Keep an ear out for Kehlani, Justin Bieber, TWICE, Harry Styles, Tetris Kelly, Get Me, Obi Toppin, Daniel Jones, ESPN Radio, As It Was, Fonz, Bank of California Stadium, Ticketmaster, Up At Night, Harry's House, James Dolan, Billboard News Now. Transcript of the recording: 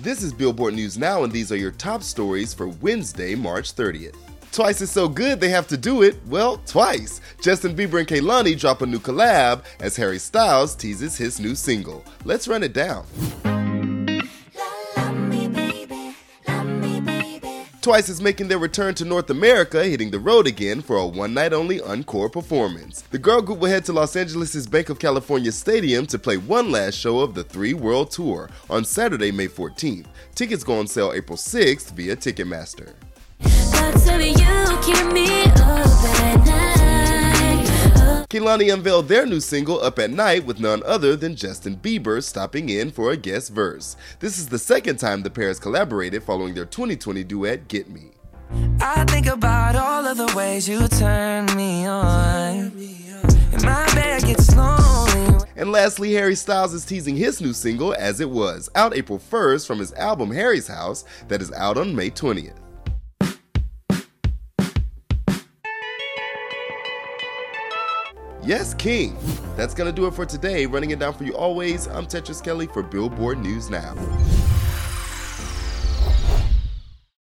This is Billboard News Now, and these are your top stories for Wednesday, March 30th. TWICE is so good they have to do it, well, twice. Justin Bieber and Kehlani drop a new collab as Harry Styles teases his new single. Let's run it down. TWICE is making their return to North America, hitting the road again for a one-night-only encore performance. The girl group will head to Los Angeles' Bank of California Stadium to play one last show of the three-world tour on Saturday, May 14th. Tickets go on sale April 6th via Ticketmaster. Kehlani unveiled their new single, Up At Night, with none other than Justin Bieber stopping in for a guest verse. This is the second time the pair has collaborated following their 2020 duet, Get Me. I think about all of the ways you turn me on. And my bed gets lonely. And lastly, Harry Styles is teasing his new single, As It Was, out April 1st from his album, Harry's House, that is out on May 20th. Yes, King. That's going to do it for today. Running it down for you always, I'm Tetris Kelly for Billboard News Now.